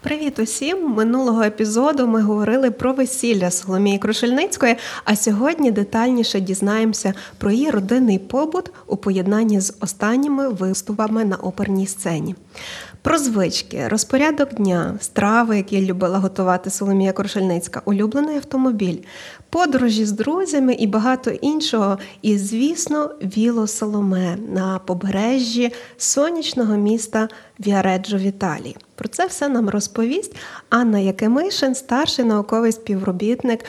Привіт усім! Минулого епізоду ми говорили про весілля Соломії Крушельницької, а сьогодні детальніше дізнаємося про її родинний побут у поєднанні з останніми виступами на оперній сцені. Про звички, розпорядок дня, страви, які любила готувати Соломія Крушельницька, улюблений автомобіль, подорожі з друзями і багато іншого. І, звісно, віло Соломе на побережжі сонячного міста Віареджо в Італії. Про це все нам розповість Анна Якимишин, старший науковий співробітник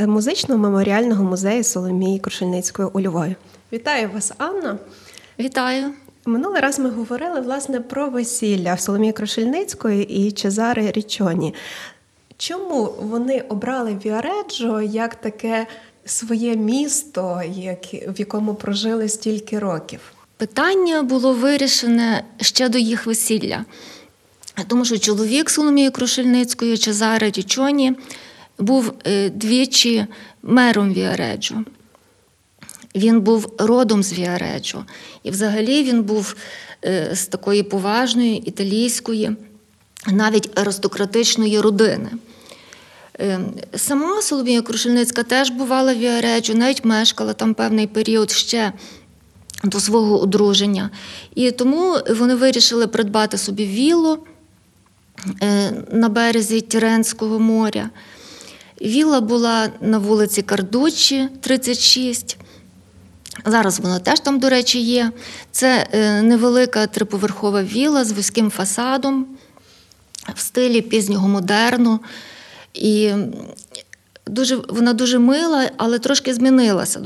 музично-меморіального музею Соломії Крушельницької у Львові. Вітаю вас, Анна. Вітаю. Минулий раз ми говорили, власне, про весілля Соломії Крушельницької і Чезаре Річчоні. Чому вони обрали Віареджо як таке своє місто, в якому прожили стільки років? Питання було вирішене ще до їх весілля. Тому що чоловік Соломії Крушельницької, Чезаре Річчоні, був двічі мером Віареджо. Він був родом з Віареджо. І взагалі він був з такої поважної, італійської, навіть аристократичної родини. Сама Соломія Крушельницька теж бувала в Віареджо, навіть мешкала там певний період ще до свого одруження. І тому вони вирішили придбати собі віллу на березі Тіренського моря. Вілла була на вулиці Кардуччі, 36. Зараз вона теж там, до речі, є. Це невелика триповерхова вілла з вузьким фасадом в стилі пізнього модерну. І вона дуже мила, але трошки змінилася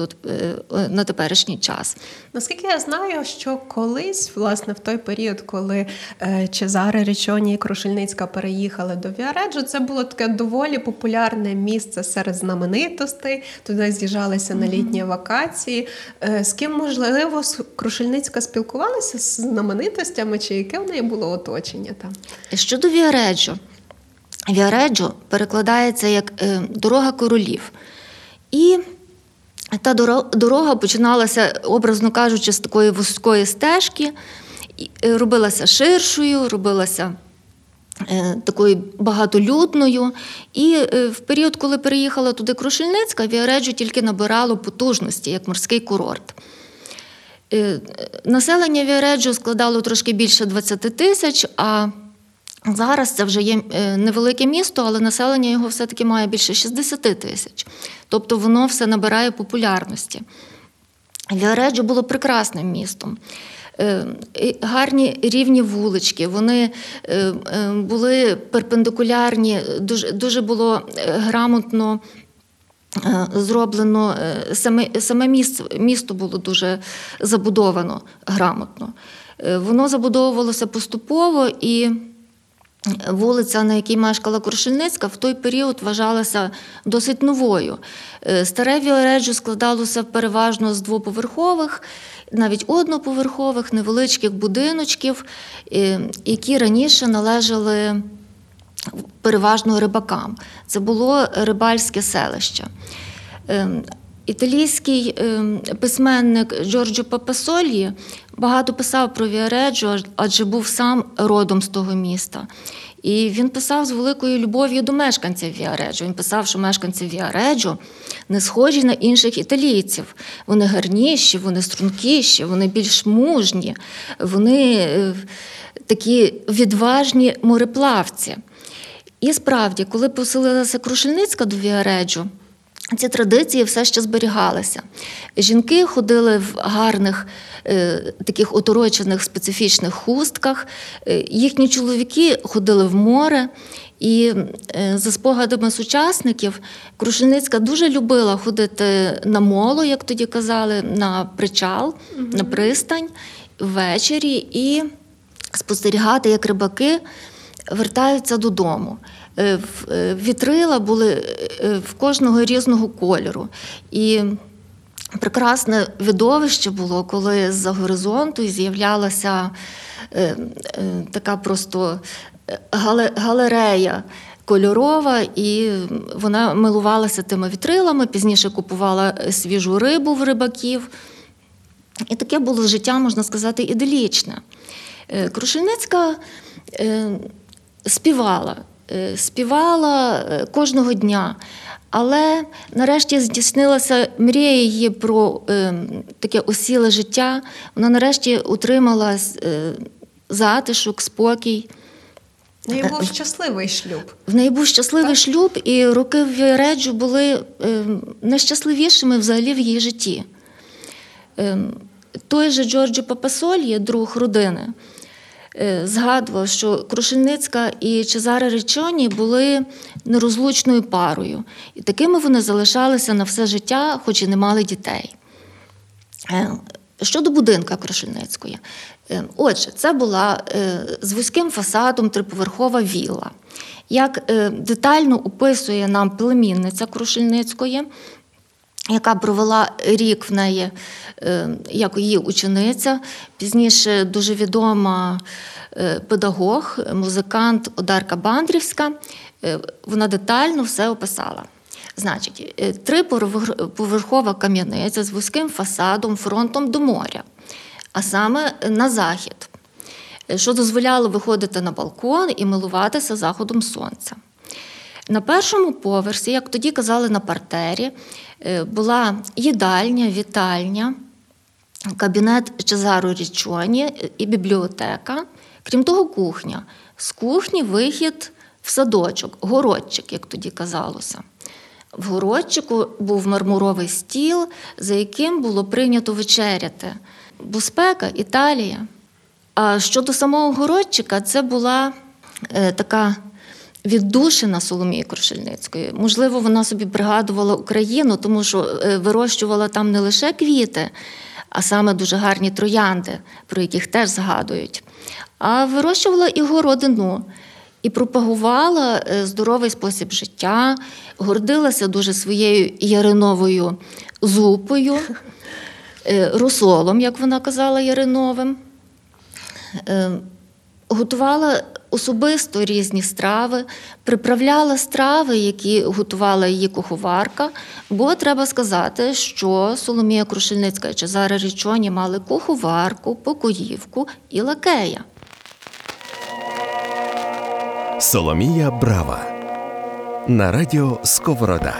на теперішній час. Наскільки я знаю, що колись, власне, в той період, коли Чезаре Річчоні і Крушельницька переїхали до Віареджо, це було таке доволі популярне місце серед знаменитостей. Туди з'їжджалися на літні вакації. З ким, можливо, Крушельницька спілкувалася з знаменитостями, чи яке в неї було оточення там? Щодо Віареджо. Віареджо перекладається як «дорога королів». І та дорога починалася, образно кажучи, з такої вузької стежки, робилася ширшою, робилася такою багатолюдною. І в період, коли переїхала туди Крушельницька, Віареджо тільки набирало потужності, як морський курорт. Населення Віареджо складало трошки більше 20 тисяч, а зараз це вже є невелике місто, але населення його все-таки має більше 60 тисяч. Тобто воно все набирає популярності. Віареджо було прекрасним містом. Гарні рівні вулички, вони були перпендикулярні, дуже було грамотно зроблено, саме місто було дуже забудовано грамотно. Воно забудовувалося поступово і вулиця, на якій мешкала Крушельницька, в той період вважалася досить новою. Старе Віареджо складалося переважно з двоповерхових, навіть одноповерхових, невеличких будиночків, які раніше належали переважно рибакам. Це було рибальське селище. Італійський письменник Джорджо Папасольї багато писав про Віареджо, адже був сам родом з того міста. І він писав з великою любов'ю до мешканців Віареджо. Він писав, що мешканці Віареджо не схожі на інших італійців. Вони гарніші, вони стрункіші, вони більш мужні, вони такі відважні мореплавці. І справді, коли поселилася Крушельницька до Віареджо, ці традиції все ще зберігалися. Жінки ходили в гарних, таких оторочених специфічних хустках, їхні чоловіки ходили в море. І за спогадами сучасників, Крушельницька дуже любила ходити на моло, як тоді казали, на причал, на пристань ввечері і спостерігати, як рибаки вертаються додому. Вітрила були в кожного різного кольору. І прекрасне видовище було, коли з-за горизонту з'являлася така просто галерея кольорова, і вона милувалася тими вітрилами, пізніше купувала свіжу рибу в рибаків. І таке було життя, можна сказати, іделічне. Крушельницька співала кожного дня, але нарешті здійснилася мрія її про таке осіле життя. Вона нарешті отримала затишок, спокій. В неї був щасливий шлюб. В неї був щасливий шлюб, і роки в Віареджо були найщасливішими взагалі в її житті. Той же Джорджо Папасольї, друг родини, згадував, що Крушельницька і Чезаре Річчоні були нерозлучною парою. І такими вони залишалися на все життя, хоч і не мали дітей. Щодо будинка Крушельницької. Отже, це була з вузьким фасадом триповерхова вілла. Як детально описує нам племінниця Крушельницької, яка провела рік в неї, як її учениця, пізніше дуже відома педагог, музикант Одарка Бандрівська, вона детально все описала. Значить, триповерхова кам'яниця з вузьким фасадом, фронтом до моря, а саме на захід, що дозволяло виходити на балкон і милуватися заходом сонця. На першому поверсі, як тоді казали, на партері, була їдальня, вітальня, кабінет Чезаро Річчоні і бібліотека, крім того, кухня. З кухні вихід в садочок, городчик, як тоді казалося. В городчику був мармуровий стіл, за яким було прийнято вечеряти. Бо спека, Італія. А щодо самого городчика, це була така віддушина Соломії Крушельницької. Можливо, вона собі пригадувала Україну, тому що вирощувала там не лише квіти, а саме дуже гарні троянди, про яких теж згадують, а вирощувала і городину. І пропагувала здоровий спосіб життя, гордилася дуже своєю яриновою зупою, русолом, як вона казала, яриновим. Готувала особисто різні страви, приправляла страви, які готувала її куховарка, бо треба сказати, що Соломія Крушельницька і Чезаре Річчоні мали куховарку, покоївку і лакея. Соломія Брава на радіо Сковорода.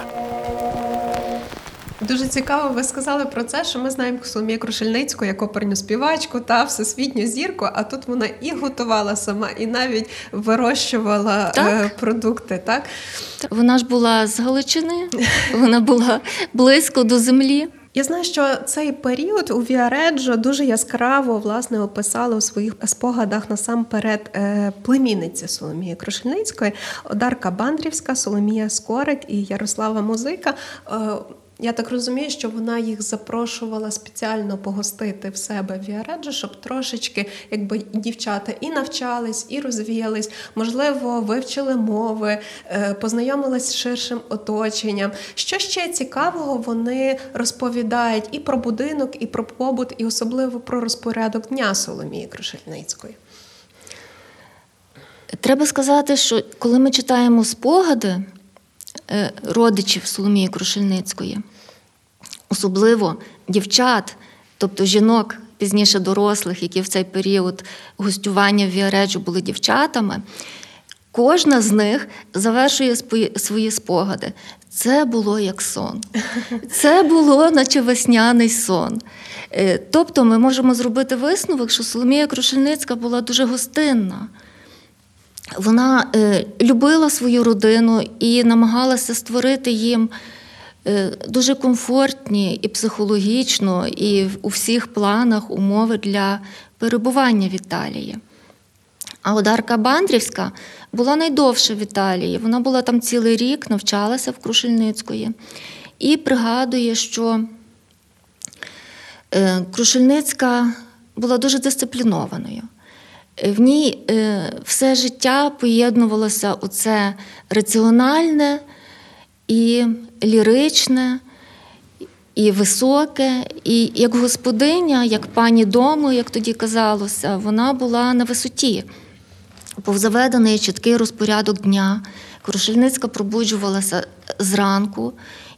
Дуже цікаво, ви сказали про це, що ми знаємо Соломію Крушельницьку як оперну співачку та всесвітню зірку, а тут вона і готувала сама, і навіть вирощувала продукти, так? Вона ж була з Галичини, вона була близько до землі. Я знаю, що цей період у Віареджо дуже яскраво, власне, описала у своїх спогадах насамперед племінниці Соломії Крушельницької, Одарка Бандрівська, Соломія Скорик і Ярослава Музика. Я так розумію, що вона їх запрошувала спеціально погостити в себе в Віареджо, щоб трошечки, якби дівчата і навчались, і розвіялись, можливо, вивчили мови, познайомились з ширшим оточенням. Що ще цікавого вони розповідають і про будинок, і про побут, і особливо про розпорядок дня Соломії Крушельницької? Треба сказати, що коли ми читаємо спогади родичів Соломії Крушельницької, особливо дівчат, тобто жінок, пізніше дорослих, які в цей період гостювання в Віареджо були дівчатами, кожна з них завершує свої спогади. Це було як сон. Це було наче весняний сон. Тобто ми можемо зробити висновок, що Соломія Крушельницька була дуже гостинна. Вона любила свою родину і намагалася створити їм дуже комфортні і психологічно, і у всіх планах умови для перебування в Італії. А Одарка Бандрівська була найдовше в Італії. Вона була там цілий рік, навчалася в Крушельницької. І пригадує, що Крушельницька була дуже дисциплінованою. В ній все життя поєднувалося оце раціональне і ліричне, і високе, і як господиня, як пані дому, як тоді казалося, вона була на висоті. Був заведений чіткий розпорядок дня. Крушельницька пробуджувалася зранку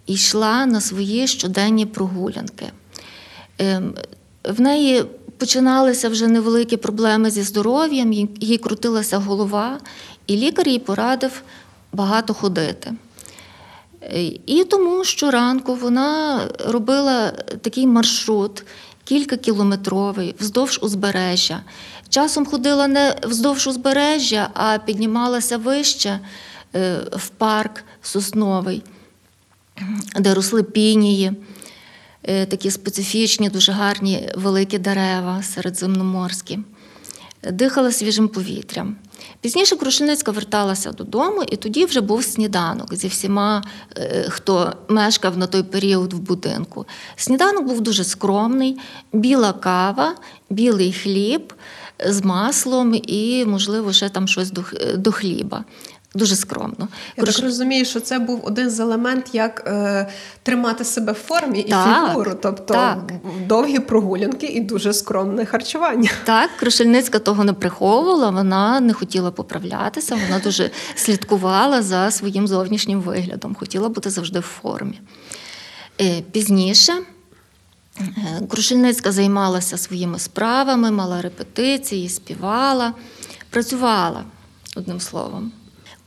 і йшла на свої щоденні прогулянки. В неї починалися вже невеликі проблеми зі здоров'ям, їй крутилася голова, і лікар їй порадив багато ходити. І тому щоранку вона робила такий маршрут, кількакілометровий, вздовж узбережжя. Часом ходила не вздовж узбережжя, а піднімалася вище в парк Сосновий, де росли пінії, такі специфічні, дуже гарні великі дерева середземноморські. Дихала свіжим повітрям. Пізніше Крушельницька верталася додому, і тоді вже був сніданок зі всіма, хто мешкав на той період в будинку. Сніданок був дуже скромний, біла кава, білий хліб з маслом і, можливо, ще там щось до хліба. Дуже скромно. Я так розумію, що це був один з елементів, як тримати себе в формі і фігуру. Тобто довгі прогулянки і дуже скромне харчування. Так, Крушельницька того не приховувала, вона не хотіла поправлятися, вона дуже слідкувала за своїм зовнішнім виглядом, хотіла бути завжди в формі. Пізніше Крушельницька займалася своїми справами, мала репетиції, співала, працювала, одним словом.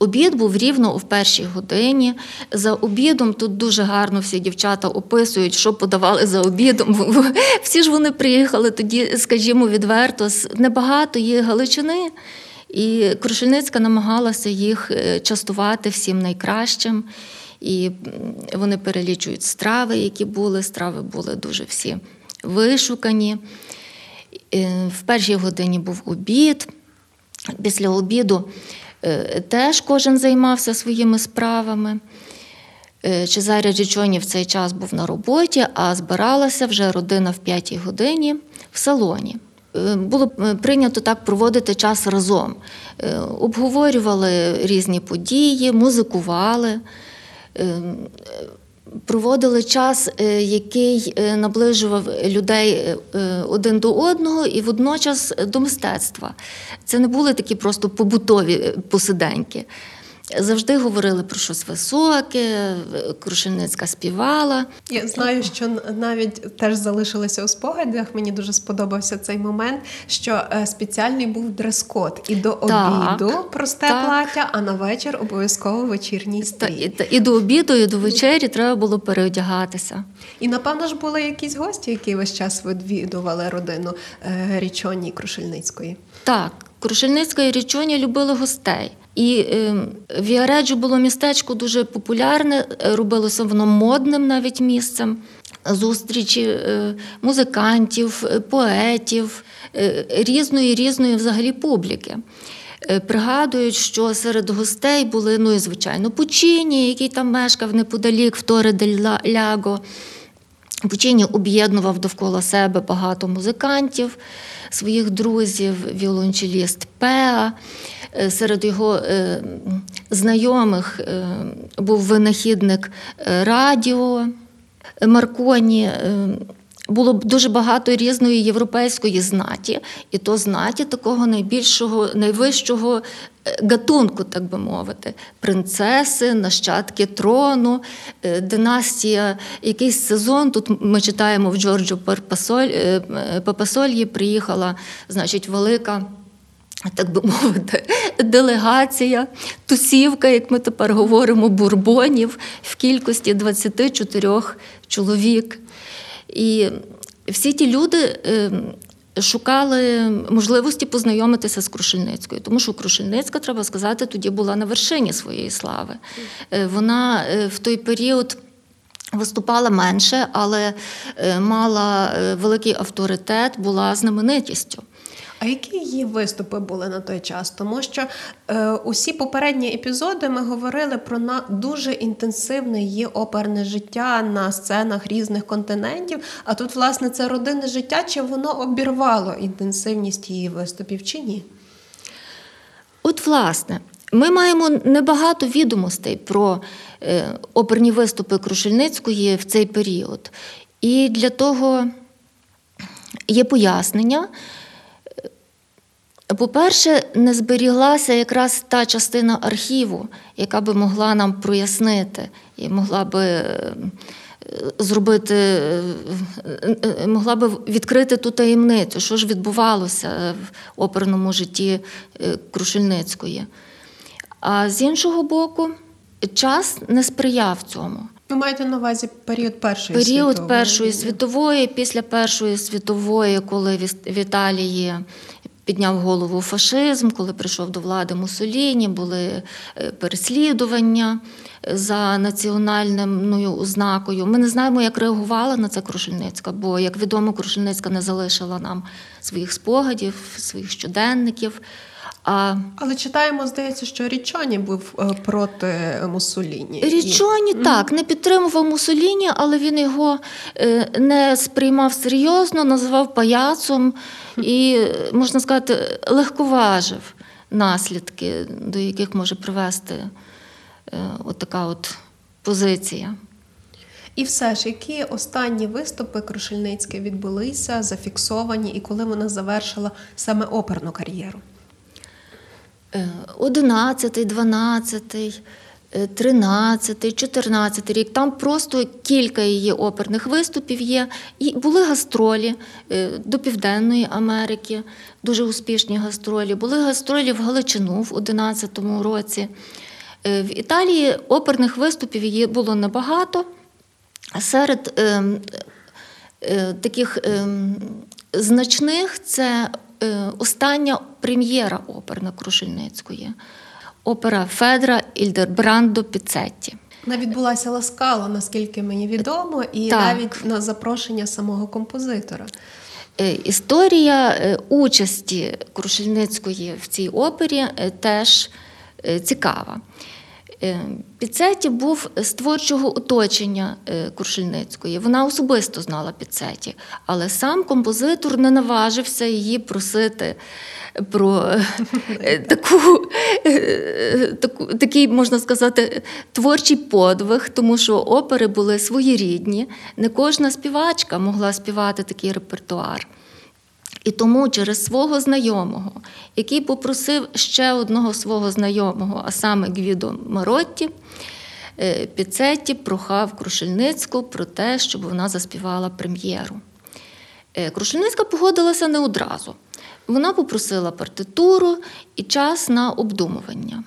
Обід був рівно о 1:00. За обідом, тут дуже гарно всі дівчата описують, що подавали за обідом. Всі ж вони приїхали тоді, скажімо відверто, небагато є галичини. І Крушельницька намагалася їх частувати всім найкращим. І вони перелічують страви, які були. Страви були дуже всі вишукані. В 1:00 був обід. Після обіду теж кожен займався своїми справами. Чезаре Річчоні в цей час був на роботі, а збиралася вже родина в 5:00 в салоні. Було прийнято так проводити час разом. Обговорювали різні події, музикували, проводили час, який наближував людей один до одного і водночас до мистецтва. Це не були такі просто побутові посиденьки. Завжди говорили про щось високе, Крушельницька співала. Я знаю, що навіть теж залишилося у спогадах, мені дуже сподобався цей момент, що спеціальний був дрес-код. І до обіду просте плаття, а на вечір обов'язково вечірній стрій. І до обіду, і до вечері треба було переодягатися. І, напевно ж, були якісь гості, які весь час відвідували родину Річчоні і Крушельницької. Так, Крушельницька і Річчоні любили гостей. І Віареджо було містечко дуже популярне, робилося воно модним навіть місцем. Зустрічі музикантів, поетів, різної взагалі публіки. Пригадують, що серед гостей були, ну і звичайно, Пучіні, який там мешкав неподалік в Торре-дель-Лаго. Пучіні об'єднував довкола себе багато музикантів, своїх друзів, віолончеліст Пеа. Серед його знайомих був винахідник радіо Марконі. Було дуже багато різної європейської знаті, і то знаті такого найбільшого, найвищого гатунку, так би мовити. Принцеси, нащадки трону, династія. Якийсь сезон, тут ми читаємо в Джорджо Папасольї, приїхала, значить, велика, так би мовити, делегація, тусівка, як ми тепер говоримо, бурбонів в кількості 24 чоловік. І всі ті люди шукали можливості познайомитися з Крушельницькою, тому що Крушельницька, треба сказати, тоді була на вершині своєї слави. Вона в той період Виступала менше, але мала великий авторитет, була знаменитістю. А які її виступи були на той час? Тому що усі попередні епізоди ми говорили про дуже інтенсивне її оперне життя на сценах різних континентів, а тут, власне, це родинне життя, чи воно обірвало інтенсивність її виступів, чи ні? От, власне, ми маємо небагато відомостей про оперні виступи Крушельницької в цей період. І для того є пояснення. По-перше, не зберіглася якраз та частина архіву, яка би могла нам прояснити і могла би відкрити ту таємницю, що ж відбувалося в оперному житті Крушельницької. А з іншого боку, час не сприяв цьому. Ви маєте на увазі період Першої світової, після Першої світової, коли в Італії підняв голову фашизм, коли прийшов до влади Муссоліні, були переслідування за національною ознакою. Ми не знаємо, як реагувала на це Крушельницька, бо, як відомо, Крушельницька не залишила нам своїх спогадів, своїх щоденників. Але читаємо, здається, що Річчоні був проти Муссоліні. Так, не підтримував Муссоліні, але він його не сприймав серйозно, називав паяцом і, можна сказати, легковажив наслідки, до яких може привести отака от позиція. І все ж, які останні виступи Крушельницької відбулися, зафіксовані, і коли вона завершила саме оперну кар'єру? 11-й, 12-й, 13-й, 14-й рік. Там просто кілька її оперних виступів є. І були гастролі до Південної Америки, дуже успішні гастролі. Були гастролі в Галичину в 11-му році. В Італії оперних виступів її було небагато. Серед таких значних – це остання прем'єра оперна Крушельницької. Опера «Федра» Ільдербрандо Піцетті. Вона відбулася Ласкало, наскільки мені відомо, і так, навіть на запрошення самого композитора. Історія участі Крушельницької в цій опері теж цікава. Піцетті був з творчого оточення Крушельницької. Вона особисто знала Піцетті, але сам композитор не наважився її просити про такий, можна сказати, творчий подвиг, тому що опери були своєрідні. Не кожна співачка могла співати такий репертуар. І тому через свого знайомого, який попросив ще одного свого знайомого, а саме Гвідо Маротті, Піцетті прохав Крушельницьку про те, щоб вона заспівала прем'єру. Крушельницька погодилася не одразу. Вона попросила партитуру і час на обдумування.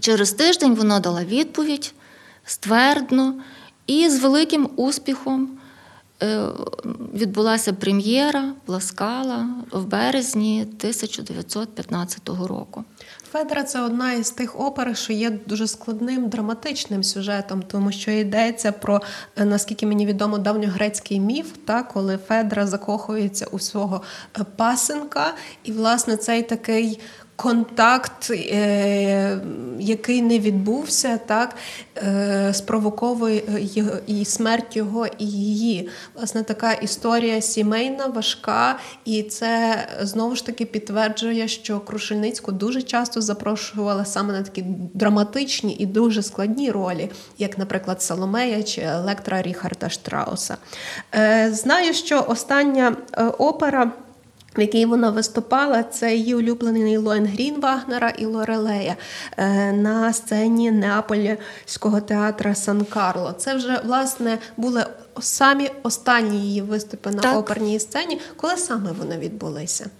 Через тиждень вона дала відповідь ствердно і з великим успіхом відбулася прем'єра Ласкала в березні 1915 року. «Федра» – це одна із тих опер, що є дуже складним драматичним сюжетом, тому що йдеться про, наскільки мені відомо, давньогрецький міф, коли Федра закохується у свого пасенка, і, власне, цей такий контакт, який не відбувся, спровоковує і смерть його, і її. Власне, така історія сімейна, важка, і це, знову ж таки, підтверджує, що Крушельницьку дуже часто запрошувала саме на такі драматичні і дуже складні ролі, як, наприклад, Соломея чи Електра Ріхарда Штрауса. Знаю, що остання опера, в якій вона виступала, це її улюблений "Лоенгрін" Вагнера і "Лорелея" на сцені Неапольського театру Сан-Карло. Це вже, власне, були самі останні її виступи на оперній сцені. Коли саме вони відбулися?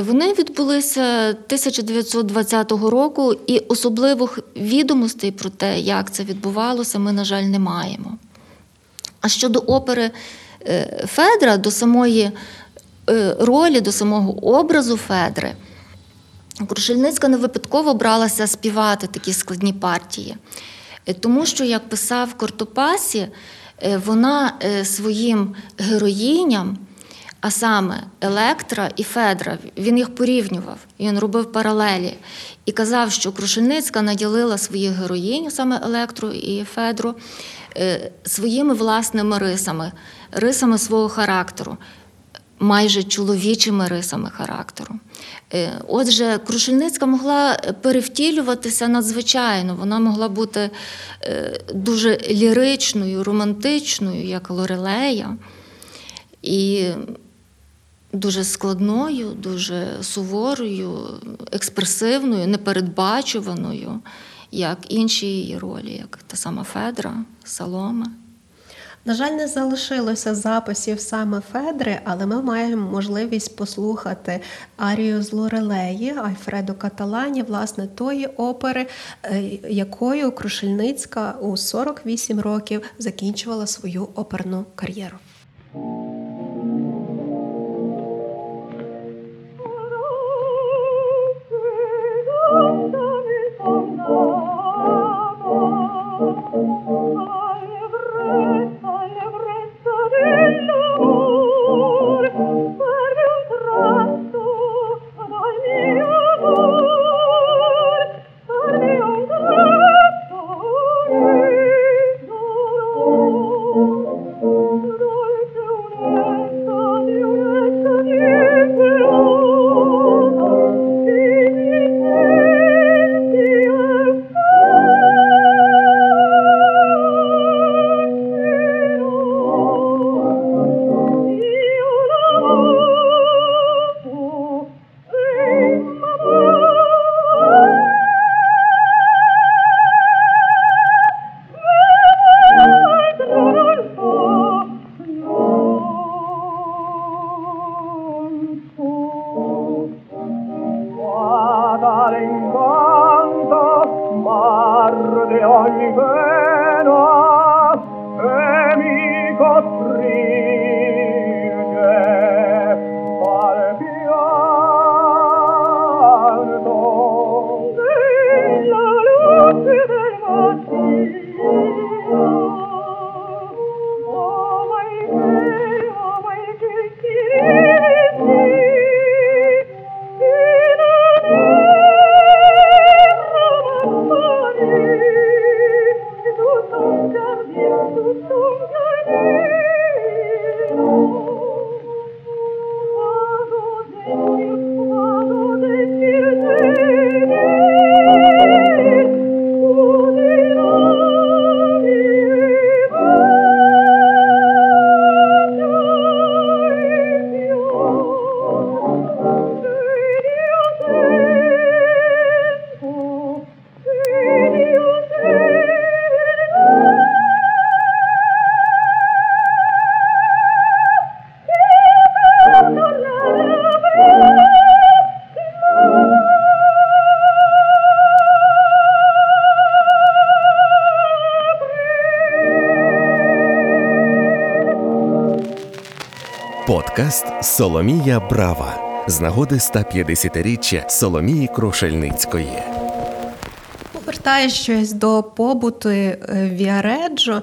Вони відбулися 1920 року, і особливих відомостей про те, як це відбувалося, ми, на жаль, не маємо. А щодо опери «Федра», до самої ролі, до самого образу Федри, Крушельницька не випадково бралася співати такі складні партії. Тому що, як писав Кортопасі, вона своїм героїням, а саме Електра і Федра, він їх порівнював, він робив паралелі. І казав, що Крушельницька наділила своїх героїнь, саме Електру і Федру, своїми власними рисами, рисами свого характеру, майже чоловічими рисами характеру. Отже, Крушельницька могла перевтілюватися надзвичайно, вона могла бути дуже ліричною, романтичною, як Лорелея, і дуже складною, дуже суворою, експресивною, непередбачуваною, як інші її ролі, як та сама Федра, Солома. На жаль, не залишилося записів саме Федри, але ми маємо можливість послухати арію з Лорелеї Альфредо Каталані, власне, тої опери, якою Крушельницька у 48 років закінчувала свою оперну кар'єру. Подкаст «Соломія Брава» з нагоди 150-річчя Соломії Крушельницької. Повертаючись щось до побуту Віареджо,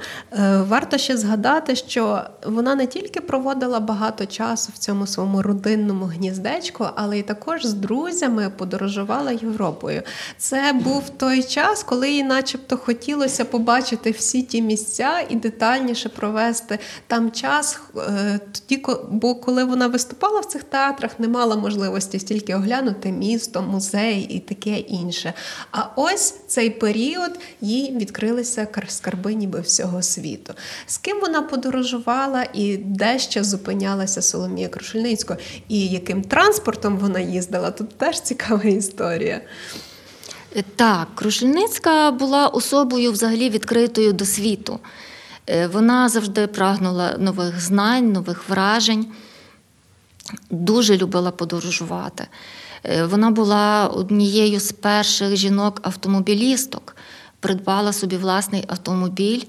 варто ще згадати, що вона не тільки проводила багато часу в цьому своєму родинному гніздечку, але й також з друзями подорожувала Європою. Це був той час, коли їй начебто хотілося побачити всі ті місця і детальніше провести там час, бо коли вона виступала в цих театрах, не мала можливості стільки оглянути місто, музеї і таке інше. А ось цей період їй відкрилися скарби ніби всього світу. З ким вона подорожувала і де ще зупинялася Соломія Крушельницька, і яким транспортом вона їздила, тут теж цікава історія. Так, Крушельницька була особою взагалі відкритою до світу. Вона завжди прагнула нових знань, нових вражень, дуже любила подорожувати. Вона була однією з перших жінок-автомобілісток, придбала собі власний автомобіль.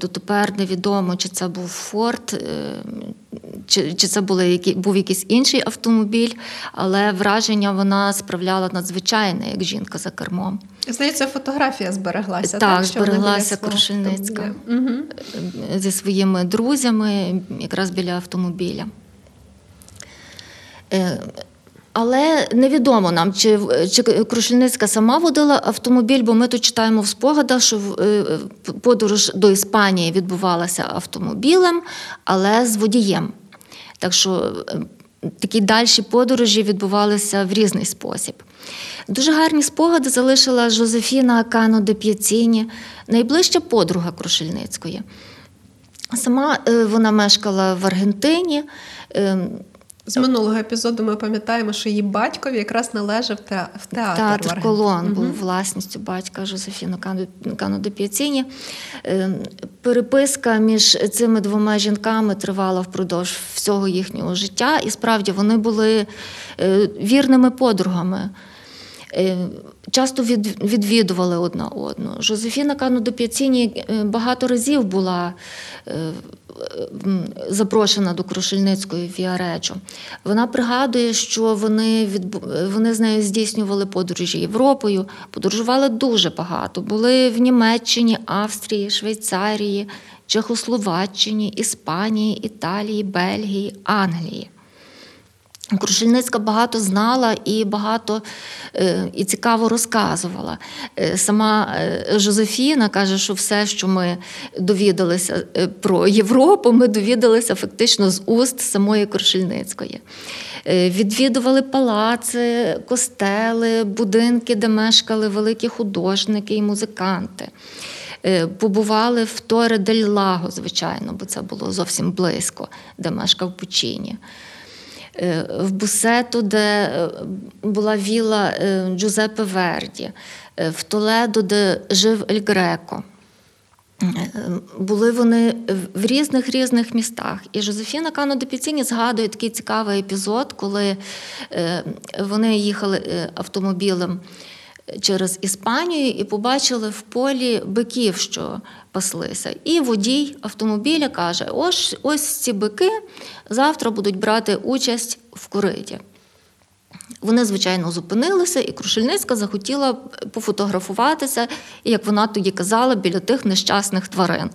Дотепер невідомо, чи це був Форд, чи це був якийсь інший автомобіль, але враження вона справляла надзвичайне, як жінка за кермом. Здається, фотографія збереглася. Так, збереглася Крушельницька зі своїми друзями якраз біля автомобіля. Але невідомо нам, чи Крушельницька сама водила автомобіль, бо ми тут читаємо в спогадах, що подорож до Іспанії відбувалася автомобілем, але з водієм. Так що такі дальші подорожі відбувалися в різний спосіб. Дуже гарні спогади залишила Жозефіна Кано де П'яціні, найближча подруга Крушельницької. Сама вона мешкала в Аргентині. З минулого епізоду ми пам'ятаємо, що її батько якраз належав в театр. Театр Колон був власністю батька Жозефіни Кано де П'яціні. Переписка між цими двома жінками тривала впродовж всього їхнього життя. І справді вони були вірними подругами. Часто відвідували одна одну. Жозефіна Кано де П'яціні багато разів була запрошена до Крушельницької Віареджо. Вона пригадує, що вони з нею здійснювали подорожі Європою, подорожували дуже багато. Були в Німеччині, Австрії, Швейцарії, Чехословаччині, Іспанії, Італії, Бельгії, Англії. Крушельницька багато знала і багато і цікаво розказувала. Сама Жозефіна каже, що все, що ми довідалися про Європу, ми довідалися фактично з уст самої Крушельницької. Відвідували палаци, костели, будинки, де мешкали великі художники і музиканти. Побували в Торре-дель-Лаго, звичайно, бо це було зовсім близько, де мешкав Пучіні. В Бусету, де була вілла Джузеппе Верді, в Толедо, де жив Ель Греко. Були вони в різних містах. І Жозефіна Кано де П'яціні згадує такий цікавий епізод, коли вони їхали автомобілем через Іспанію і побачили в полі биків, що паслися. І водій автомобіля каже, ось ці бики завтра будуть брати участь в кориді. Вони, звичайно, зупинилися, і Крушельницька захотіла пофотографуватися, як вона тоді казала, біля тих нещасних тварин.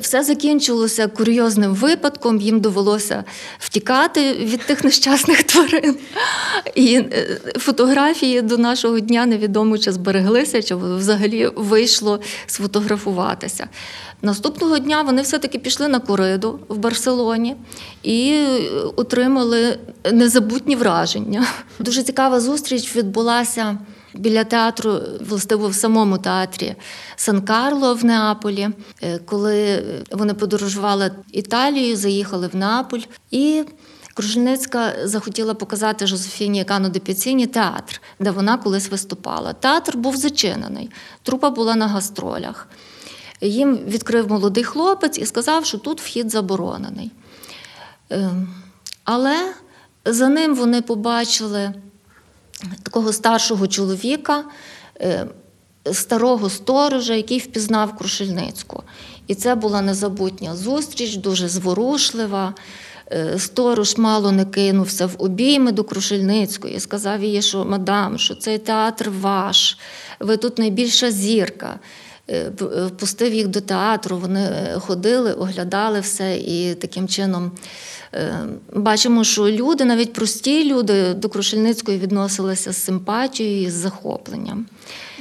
Все закінчилося курйозним випадком, їм довелося втікати від тих нещасних тварин. І фотографії до нашого дня невідомо, чи збереглися, чи взагалі вийшло сфотографуватися. Наступного дня вони все-таки пішли на кориду в Барселоні і отримали незабутні враження. Дуже цікава зустріч відбулася біля театру, властиво в самому театрі Сан-Карло в Неаполі, коли вони подорожували Італією, заїхали в Неаполь. І Крушельницька захотіла показати Жозефіні Кано де П'яціні театр, де вона колись виступала. Театр був зачинений, трупа була на гастролях. Їм відкрив молодий хлопець і сказав, що тут вхід заборонений. Але за ним вони побачили такого старшого чоловіка, старого сторожа, який впізнав Крушельницьку. І це була незабутня зустріч, дуже зворушлива. Сторож мало не кинувся в обійми до Крушельницької, сказав їй, що мадам, що цей театр ваш, ви тут найбільша зірка. Пустив їх до театру, вони ходили, оглядали все і таким чином бачимо, що люди, навіть прості люди, до Крушельницької відносилися з симпатією і з захопленням.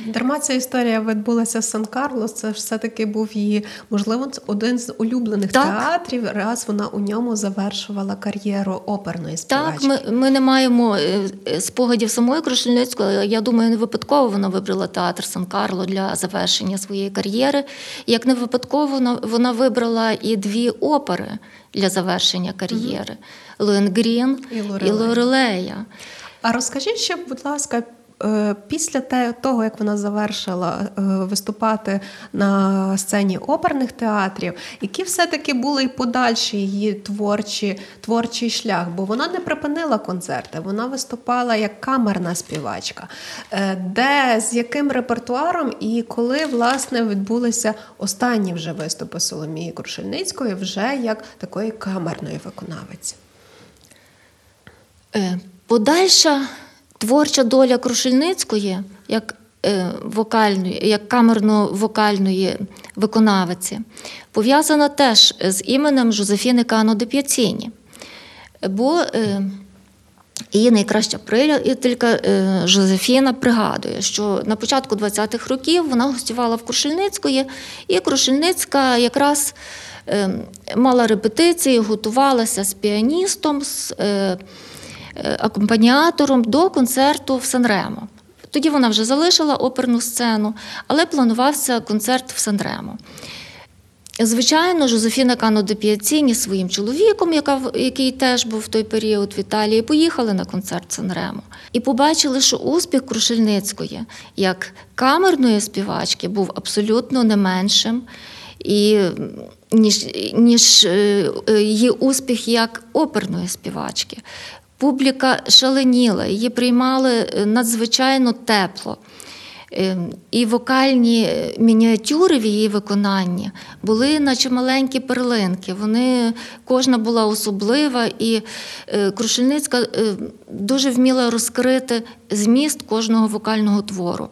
Дарма ця історія відбулася в Сан-Карло, це ж все-таки був її, можливо, один з улюблених театрів, раз вона у ньому завершувала кар'єру оперної співачки. Так, ми не маємо спогадів самої Крушельницької, я думаю, не випадково вона вибрала театр Сан-Карло для завершення своєї кар'єри. Як не випадково вона вибрала і дві опери для завершення кар'єри. Лоенгрін і Лорелея. А розкажіть ще, будь ласка, Після того, як вона завершила виступати на сцені оперних театрів, які все-таки були і подальші її творчий шлях, бо вона не припинила концерти, вона виступала як камерна співачка. Де, з яким репертуаром і коли, власне, відбулися останні вже виступи Соломії Крушельницької вже як такої камерної виконавиці? Подальша творча доля Крушельницької як вокальної, як камерно-вокальної виконавиці пов'язана теж з іменем Жозефіни Кано де П'яціні, бо її найкраща приятелька Жозефіна пригадує, що на початку 20-х років вона гостювала в Крушельницької, і Крушельницька якраз мала репетиції, готувалася з піаністом, з акомпаніатором до концерту в Санремо. Тоді вона вже залишила оперну сцену, але планувався концерт в Санремо. Звичайно, Жозефіна Кано де П'яціні зі своїм чоловіком, який теж був в той період в Італії, поїхали на концерт Санремо. І побачили, що успіх Крушельницької як камерної співачки був абсолютно не меншим, ніж її успіх як оперної співачки. Публіка шаленіла, її приймали надзвичайно тепло. І вокальні мініатюри в її виконанні були наче маленькі перлинки. Кожна була особлива, і Крушельницька дуже вміла розкрити зміст кожного вокального твору.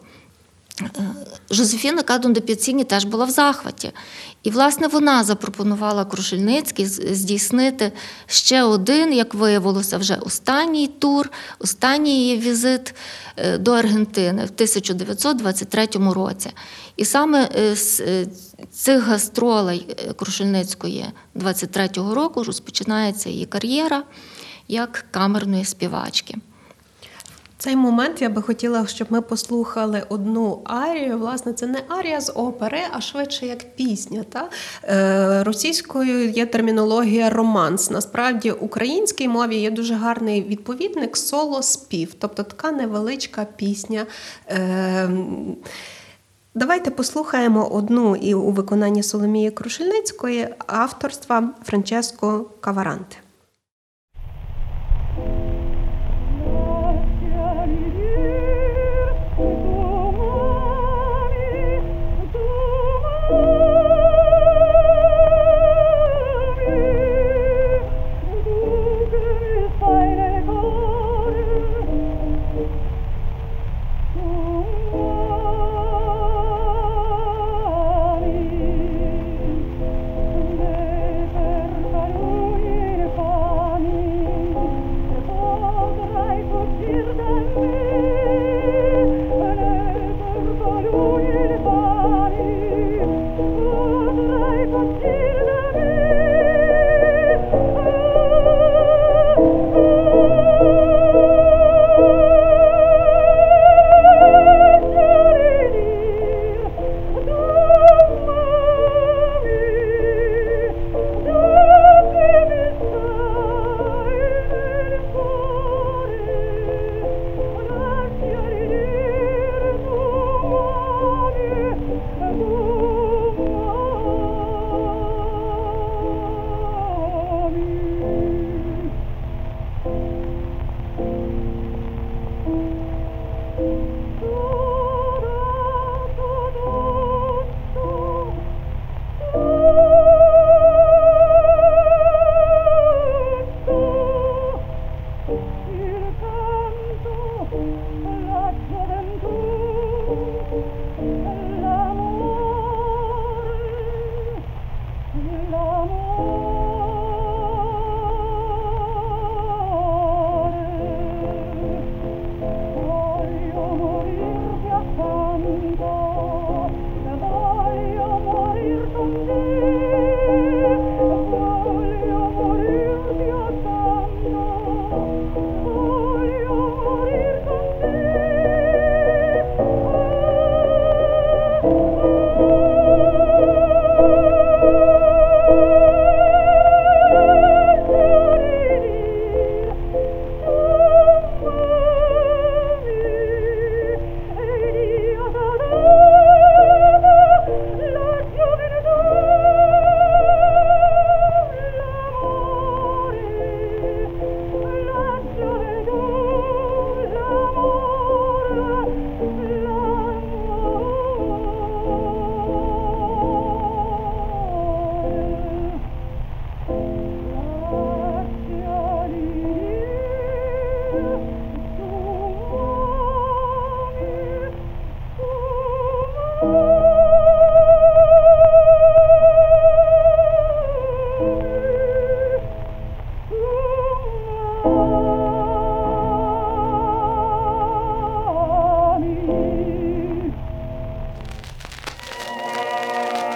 Жозефіна Кано де П'яціні теж була в захваті. І, власне, вона запропонувала Крушельницькій здійснити ще один, як виявилося, вже останній тур, останній її візит до Аргентини в 1923 році. І саме з цих гастролей Крушельницької 23-го року розпочинається її кар'єра як камерної співачки. Цей момент я би хотіла, щоб ми послухали одну арію. Власне, це не арія з опери, а швидше як пісня. Та? Російською є термінологія романс. Насправді, в українській мові є дуже гарний відповідник соло-спів, тобто така невеличка пісня. Давайте послухаємо одну і у виконанні Соломії Крушельницької авторства Франческо Каваранте.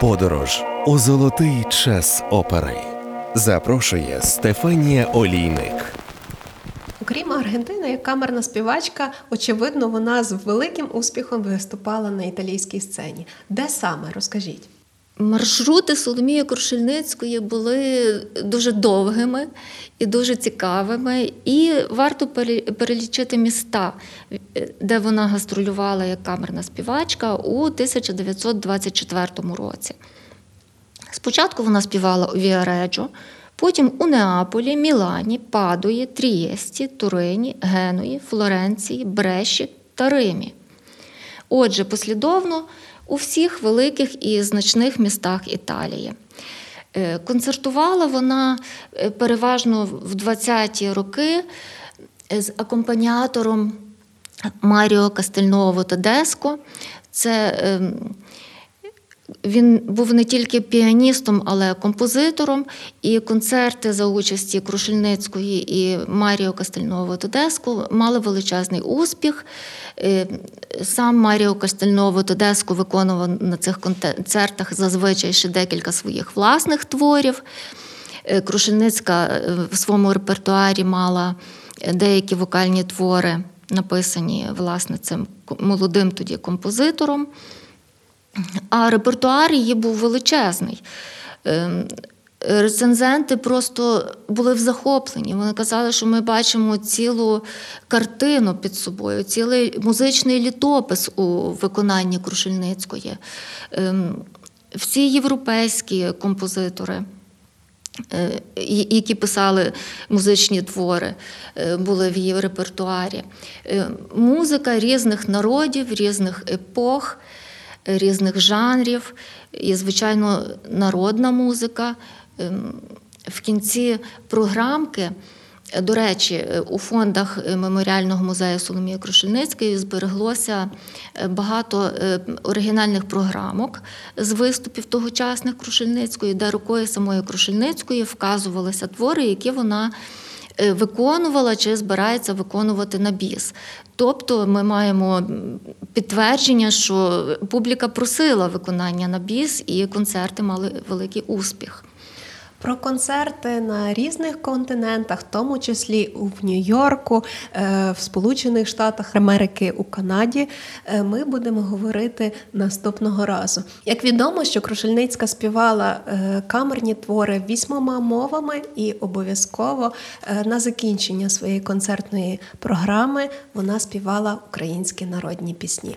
Подорож у золотий час опери. Запрошує Стефанія Олійник. Окрім Аргентини, як камерна співачка, очевидно, вона з великим успіхом виступала на італійській сцені. Де саме? Розкажіть. Маршрути Соломії Крушельницької були дуже довгими і дуже цікавими. І варто перелічити міста, де вона гастролювала як камерна співачка у 1924 році. Спочатку вона співала у Віареджо, потім у Неаполі, Мілані, Падуї, Трієсті, Турині, Генуї, Флоренції, Бреші та Римі. Отже, послідовно у всіх великих і значних містах Італії. Концертувала вона переважно в 20-ті роки з акомпаніатором Маріо Кастельнуово-Тедеско. Він був не тільки піаністом, але композитором, і концерти за участі Крушельницької і Маріо Кастельнуово-Тедеско мали величезний успіх. Сам Маріо Кастельнуово-Тедеско виконував на цих концертах зазвичай ще декілька своїх власних творів. Крушельницька в своєму репертуарі мала деякі вокальні твори, написані, власне, цим молодим тоді композитором. А репертуар її був величезний. Рецензенти просто були захоплені. Вони казали, що ми бачимо цілу картину під собою, цілий музичний літопис у виконанні Крушельницької. Всі європейські композитори, які писали музичні твори, були в її репертуарі. Музика різних народів, різних епох, різних жанрів і, звичайно, народна музика. В кінці програмки, до речі, у фондах Меморіального музею Соломії Крушельницької збереглося багато оригінальних програмок з виступів тогочасних Крушельницької, де рукою самої Крушельницької вказувалися твори, які вона виконувала чи збирається виконувати на біс. Тобто ми маємо підтвердження, що публіка просила виконання на біс, і концерти мали великий успіх. Про концерти на різних континентах, в тому числі в Нью-Йорку, в Сполучених Штатах Америки, у Канаді, ми будемо говорити наступного разу. Як відомо, що Крушельницька співала камерні твори 8 мовами, і обов'язково на закінчення своєї концертної програми вона співала українські народні пісні.